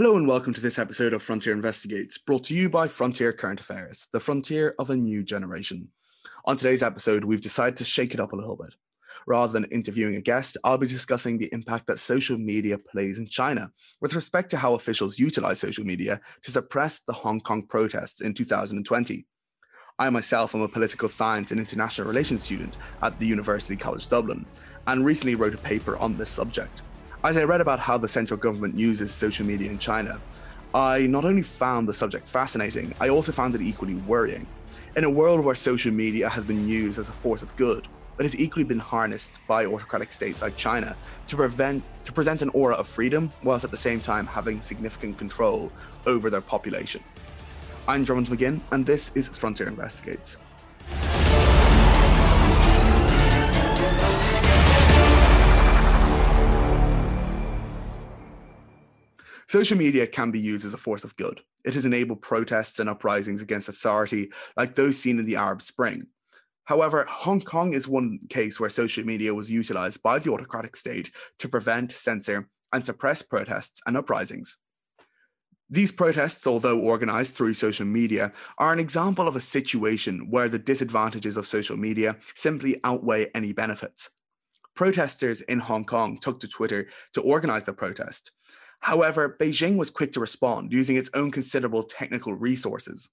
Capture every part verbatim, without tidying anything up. Hello and welcome to this episode of Frontier Investigates, brought to you by Frontier Current Affairs, the frontier of a new generation. On today's episode, we've decided to shake it up a little bit. Rather than interviewing a guest, I'll be discussing the impact that social media plays in China with respect to how officials utilize social media to suppress the Hong Kong protests in two thousand twenty. I myself am a political science and international relations student at the University College Dublin, and recently wrote a paper on this subject. As I read about how the central government uses social media in China, I not only found the subject fascinating, I also found it equally worrying. In a world where social media has been used as a force of good, it has equally been harnessed by autocratic states like China to prevent, to present an aura of freedom, whilst at the same time having significant control over their population. I'm Drummond McGinn, and this is Frontier Investigates. Social media can be used as a force of good. It has enabled protests and uprisings against authority like those seen in the Arab Spring. However, Hong Kong is one case where social media was utilized by the autocratic state to prevent, censor, and suppress protests and uprisings. These protests, although organized through social media, are an example of a situation where the disadvantages of social media simply outweigh any benefits. Protesters in Hong Kong took to Twitter to organize the protest. However, Beijing was quick to respond using its own considerable technical resources.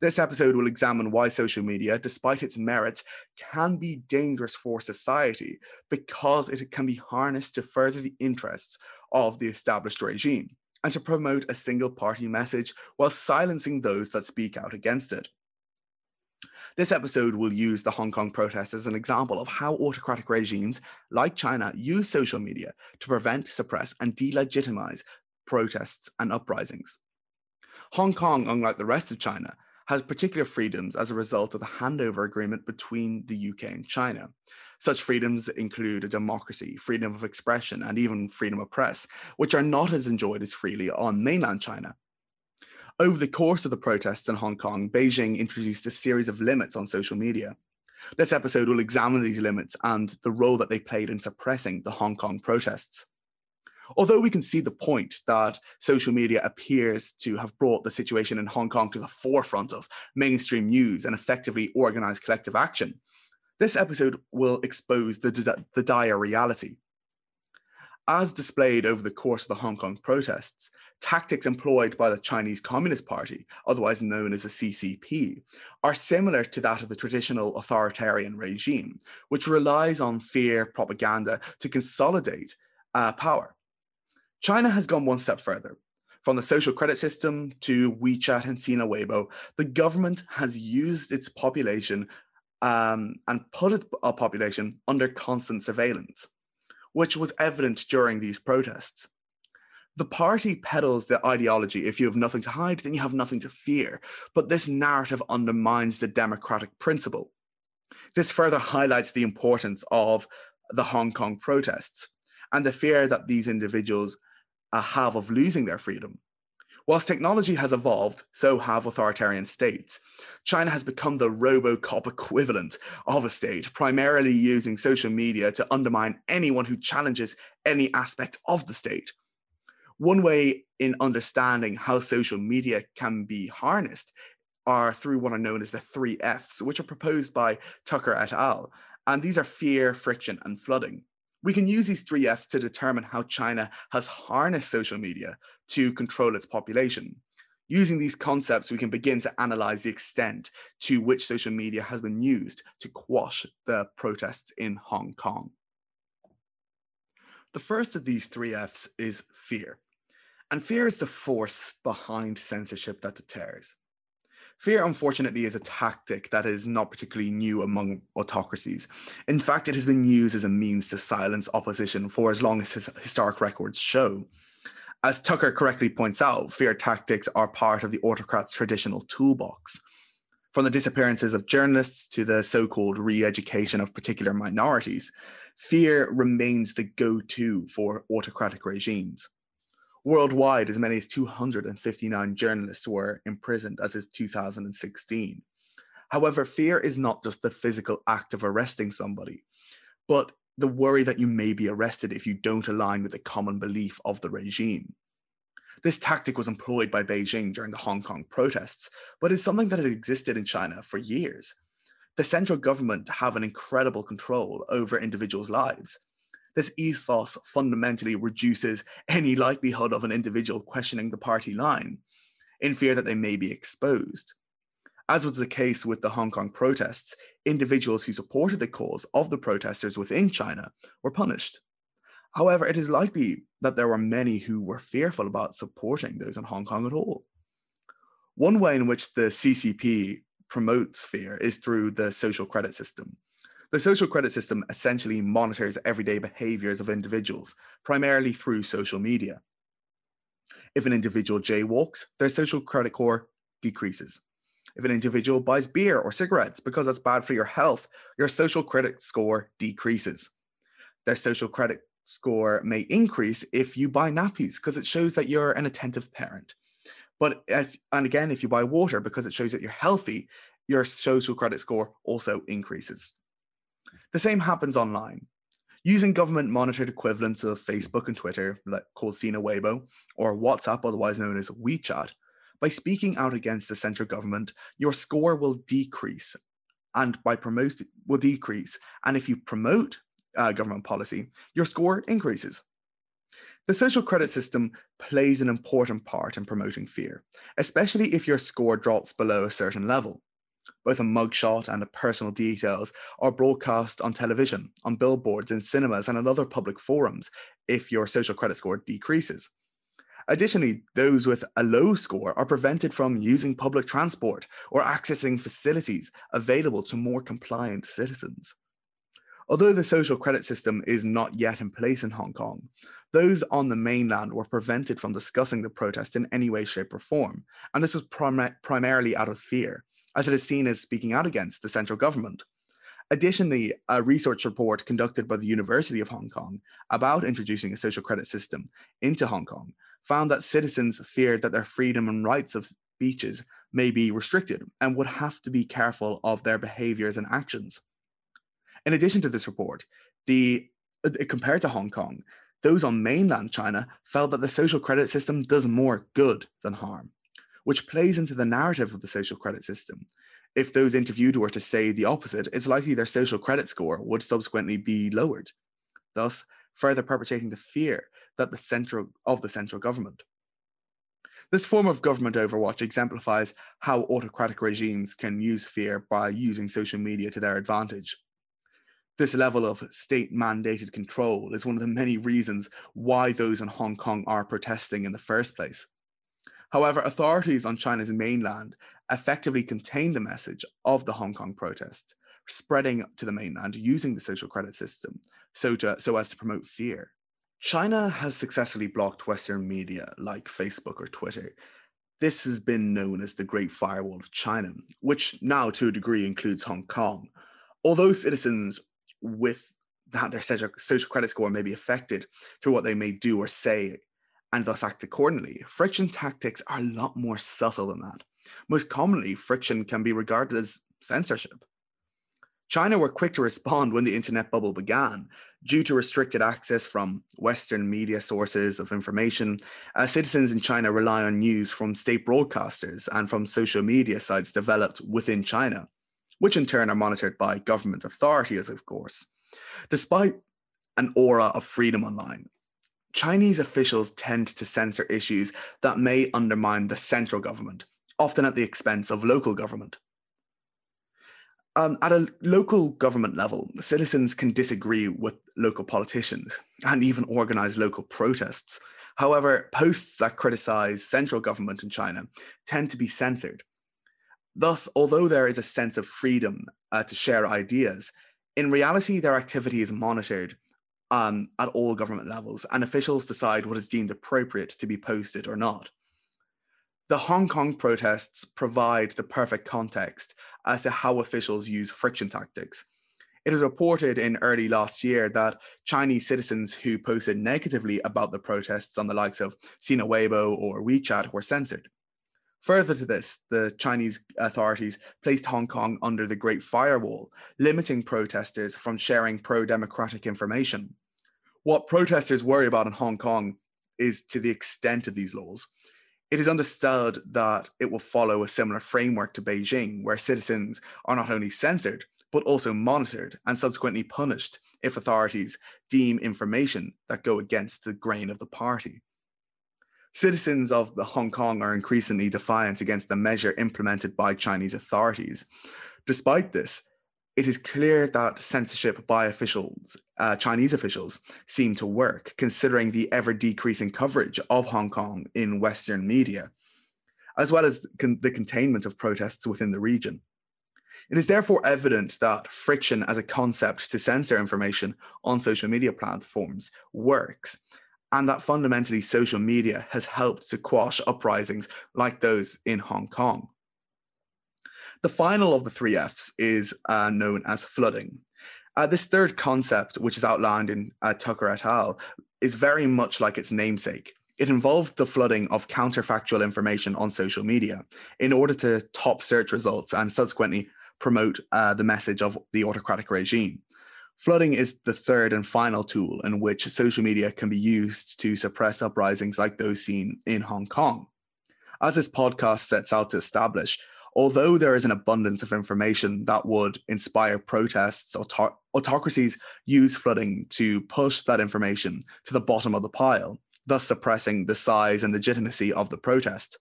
This episode will examine why social media, despite its merits, can be dangerous for society because it can be harnessed to further the interests of the established regime and to promote a single-party message while silencing those that speak out against it. This episode will use the Hong Kong protests as an example of how autocratic regimes like China use social media to prevent, suppress, and delegitimize protests and uprisings. Hong Kong, unlike the rest of China, has particular freedoms as a result of the handover agreement between the U K and China. Such freedoms include a democracy, freedom of expression, and even freedom of press, which are not as enjoyed as freely on mainland China. Over the course of the protests in Hong Kong, Beijing introduced a series of limits on social media. This episode will examine these limits and the role that they played in suppressing the Hong Kong protests. Although we can see the point that social media appears to have brought the situation in Hong Kong to the forefront of mainstream news and effectively organized collective action, this episode will expose the, the dire reality. As displayed over the course of the Hong Kong protests, tactics employed by the Chinese Communist Party, otherwise known as the C C P, are similar to that of the traditional authoritarian regime, which relies on fear propaganda to consolidate uh, power. China has gone one step further. From the social credit system to WeChat and Sina Weibo, the government has used its population um, and put its population under constant surveillance, which was evident during these protests. The party peddles the ideology, if you have nothing to hide, then you have nothing to fear, but this narrative undermines the democratic principle. This further highlights the importance of the Hong Kong protests and the fear that these individuals have of losing their freedom. Whilst technology has evolved, so have authoritarian states. China has become the RoboCop equivalent of a state, primarily using social media to undermine anyone who challenges any aspect of the state. One way in understanding how social media can be harnessed are through what are known as the three F's, which are proposed by Tucker et al., and these are fear, friction, and flooding. We can use these three F's to determine how China has harnessed social media to control its population. Using these concepts, we can begin to analyze the extent to which social media has been used to quash the protests in Hong Kong. The first of these three F's is fear. And fear is the force behind censorship that deters. Fear, unfortunately, is a tactic that is not particularly new among autocracies. In fact, it has been used as a means to silence opposition for as long as his historic records show. As Tucker correctly points out, fear tactics are part of the autocrat's traditional toolbox. From the disappearances of journalists to the so-called re-education of particular minorities, fear remains the go-to for autocratic regimes. Worldwide, as many as two hundred fifty-nine journalists were imprisoned as of two thousand sixteen. However, fear is not just the physical act of arresting somebody, but the worry that you may be arrested if you don't align with the common belief of the regime. This tactic was employed by Beijing during the Hong Kong protests, but is something that has existed in China for years. The central government have an incredible control over individuals' lives. This ethos fundamentally reduces any likelihood of an individual questioning the party line, in fear that they may be exposed. As was the case with the Hong Kong protests, individuals who supported the cause of the protesters within China were punished. However, it is likely that there were many who were fearful about supporting those in Hong Kong at all. One way in which the C C P promotes fear is through the social credit system. The social credit system essentially monitors everyday behaviors of individuals, primarily through social media. If an individual jaywalks, their social credit score decreases. If an individual buys beer or cigarettes because that's bad for your health, your social credit score decreases. Their social credit score may increase if you buy nappies because it shows that you're an attentive parent. But if, and again, if you buy water because it shows that you're healthy, your social credit score also increases. The same happens online. Using government-monitored equivalents of Facebook and Twitter, like, called Sina Weibo, or WhatsApp, otherwise known as WeChat, by speaking out against the central government, your score will decrease, and by promote will decrease. And if you promote uh, government policy, your score increases. The social credit system plays an important part in promoting fear, especially if your score drops below a certain level. Both a mugshot and the personal details are broadcast on television, on billboards, in cinemas, and at other public forums if your social credit score decreases. Additionally, those with a low score are prevented from using public transport or accessing facilities available to more compliant citizens. Although the social credit system is not yet in place in Hong Kong, those on the mainland were prevented from discussing the protest in any way, shape, or form, and this was prim- primarily out of fear, as it is seen as speaking out against the central government. Additionally, a research report conducted by the University of Hong Kong about introducing a social credit system into Hong Kong found that citizens feared that their freedom and rights of speeches may be restricted and would have to be careful of their behaviors and actions. In addition to this report, the, compared to Hong Kong, those on mainland China felt that the social credit system does more good than harm, which plays into the narrative of the social credit system. If those interviewed were to say the opposite, it's likely their social credit score would subsequently be lowered, thus further perpetuating the fear that the central, of the central government. This form of government overwatch exemplifies how autocratic regimes can use fear by using social media to their advantage. This level of state-mandated control is one of the many reasons why those in Hong Kong are protesting in the first place. However, authorities on China's mainland effectively contained the message of the Hong Kong protest, spreading to the mainland using the social credit system so, to, so as to promote fear. China has successfully blocked Western media like Facebook or Twitter. This has been known as the Great Firewall of China, which now to a degree includes Hong Kong. Although citizens with that their social credit score may be affected through what they may do or say, and thus act accordingly, friction tactics are a lot more subtle than that. Most commonly, friction can be regarded as censorship. China were quick to respond when the internet bubble began. Due to restricted access from Western media sources of information, uh, citizens in China rely on news from state broadcasters and from social media sites developed within China, which in turn are monitored by government authorities, of course. Despite an aura of freedom online, Chinese officials tend to censor issues that may undermine the central government, often at the expense of local government. Um, at a local government level, citizens can disagree with local politicians and even organize local protests. However, posts that criticize central government in China tend to be censored. Thus, although there is a sense of freedom uh, to share ideas, in reality, their activity is monitored Um, at all government levels, and officials decide what is deemed appropriate to be posted or not. The Hong Kong protests provide the perfect context as to how officials use friction tactics. It was reported in early last year that Chinese citizens who posted negatively about the protests on the likes of Sina Weibo or WeChat were censored. Further to this, the Chinese authorities placed Hong Kong under the Great Firewall, limiting protesters from sharing pro-democratic information. What protesters worry about in Hong Kong is to the extent of these laws, it is understood that it will follow a similar framework to Beijing, where citizens are not only censored, but also monitored and subsequently punished if authorities deem information that go against the grain of the party. Citizens of the Hong Kong are increasingly defiant against the measure implemented by Chinese authorities. Despite this, it is clear that censorship by officials, uh, Chinese officials, seem to work, considering the ever-decreasing coverage of Hong Kong in Western media, as well as con- the containment of protests within the region. It is therefore evident that friction as a concept to censor information on social media platforms works, and that fundamentally social media has helped to quash uprisings like those in Hong Kong. The final of the three F's is uh, known as flooding. Uh, this third concept, which is outlined in uh, Tucker et al., is very much like its namesake. It involves the flooding of counterfactual information on social media in order to top search results and subsequently promote uh, the message of the autocratic regime. Flooding is the third and final tool in which social media can be used to suppress uprisings like those seen in Hong Kong. As this podcast sets out to establish, although there is an abundance of information that would inspire protests, autar- autocracies use flooding to push that information to the bottom of the pile, thus suppressing the size and legitimacy of the protest.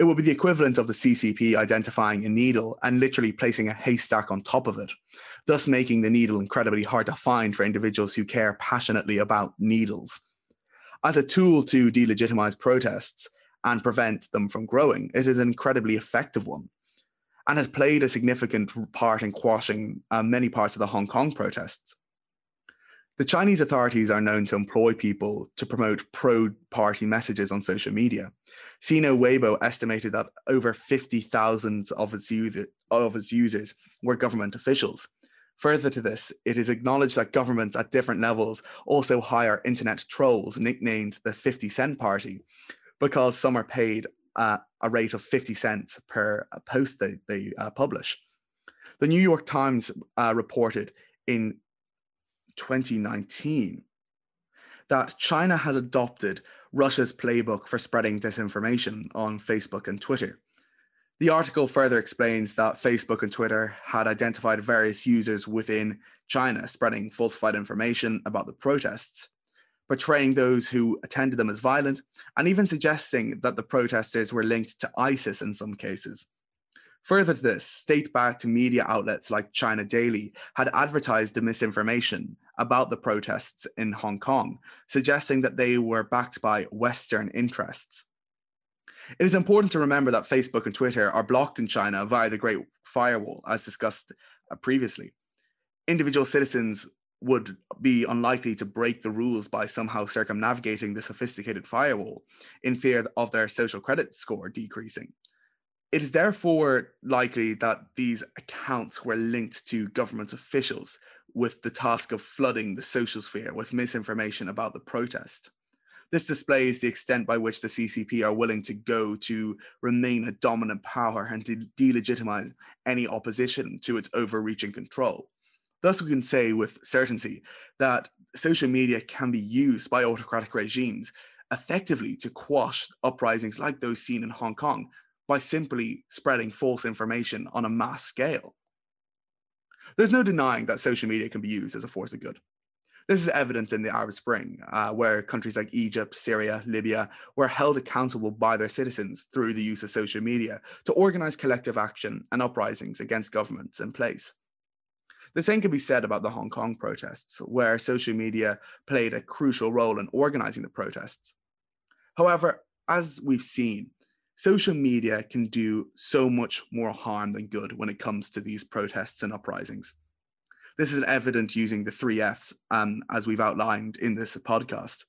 It would be the equivalent of the C C P identifying a needle and literally placing a haystack on top of it, thus making the needle incredibly hard to find for individuals who care passionately about needles. As a tool to delegitimize protests, and prevent them from growing, it is an incredibly effective one and has played a significant part in quashing uh, many parts of the Hong Kong protests. The Chinese authorities are known to employ people to promote pro-party messages on social media. Sina Weibo estimated that over fifty thousand of its user, of its users were government officials. Further to this, it is acknowledged that governments at different levels also hire internet trolls, nicknamed the fifty cent party, because some are paid uh, a rate of fifty cents per post they, they uh, publish. The New York Times uh, reported in twenty nineteen that China has adopted Russia's playbook for spreading disinformation on Facebook and Twitter. The article further explains that Facebook and Twitter had identified various users within China spreading falsified information about the protests, portraying those who attended them as violent, and even suggesting that the protesters were linked to ISIS in some cases. Further to this, state-backed media outlets like China Daily had advertised the misinformation about the protests in Hong Kong, suggesting that they were backed by Western interests. It is important to remember that Facebook and Twitter are blocked in China via the Great Firewall, as discussed previously. Individual citizens would be unlikely to break the rules by somehow circumnavigating the sophisticated firewall in fear of their social credit score decreasing. It is therefore likely that these accounts were linked to government officials with the task of flooding the social sphere with misinformation about the protest. This displays the extent by which the C C P are willing to go to remain a dominant power and to delegitimize any opposition to its overreaching control. Thus, we can say with certainty that social media can be used by autocratic regimes effectively to quash uprisings like those seen in Hong Kong by simply spreading false information on a mass scale. There's no denying that social media can be used as a force of good. This is evident in the Arab Spring, uh, where countries like Egypt, Syria, Libya were held accountable by their citizens through the use of social media to organize collective action and uprisings against governments in place. The same can be said about the Hong Kong protests, where social media played a crucial role in organizing the protests. However, as we've seen, social media can do so much more harm than good when it comes to these protests and uprisings. This is evident using the three F's, um, as we've outlined in this podcast.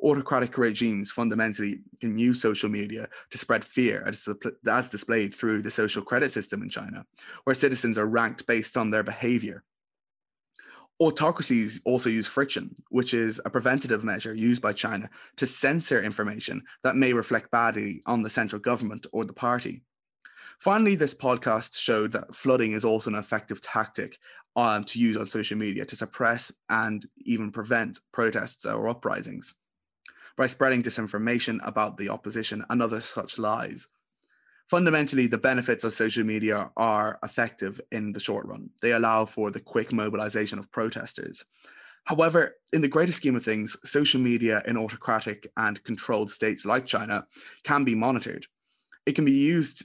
Autocratic regimes fundamentally can use social media to spread fear, as, as displayed through the social credit system in China, where citizens are ranked based on their behavior. Autocracies also use friction, which is a preventative measure used by China to censor information that may reflect badly on the central government or the party. Finally, this podcast showed that flooding is also an effective tactic um, to use on social media to suppress and even prevent protests or uprisings. by spreading disinformation about the opposition and other such lies. Fundamentally, the benefits of social media are effective in the short run. They allow for the quick mobilization of protesters. However, in the greater scheme of things, social media in autocratic and controlled states like China can be monitored. It can be used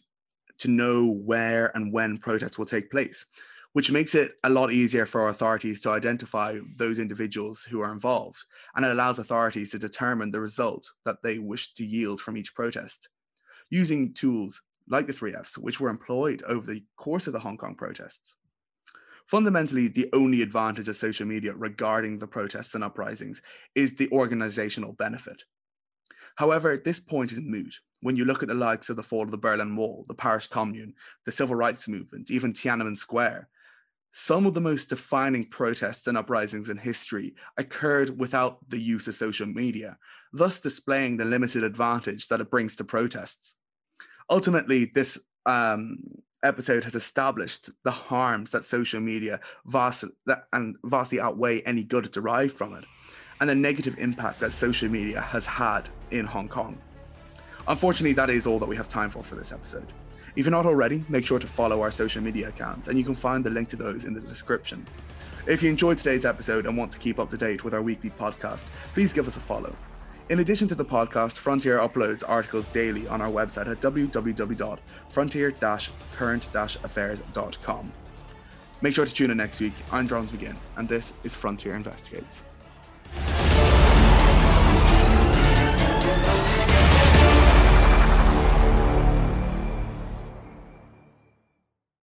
to know where and when protests will take place, which makes it a lot easier for authorities to identify those individuals who are involved, and it allows authorities to determine the result that they wish to yield from each protest. Using tools like the three Fs, which were employed over the course of the Hong Kong protests. Fundamentally, the only advantage of social media regarding the protests and uprisings is the organizational benefit. However, this point is moot when you look at the likes of the fall of the Berlin Wall, the Paris Commune, the Civil Rights Movement, even Tiananmen Square. Some of the most defining protests and uprisings in history occurred without the use of social media, thus displaying the limited advantage that it brings to protests. Ultimately, this um, episode has established the harms that social media vastly, that, and vastly outweigh any good derived from it, and the negative impact that social media has had in Hong Kong. Unfortunately, that is all that we have time for for this episode. If you're not already, make sure to follow our social media accounts, and you can find the link to those in the description. If you enjoyed today's episode and want to keep up to date with our weekly podcast, please give us a follow. In addition to the podcast, Frontier uploads articles daily on our website at w w w dot frontier dash current dash affairs dot com. Make sure to tune in next week. I'm Jon McGinn, and this is Frontier Investigates.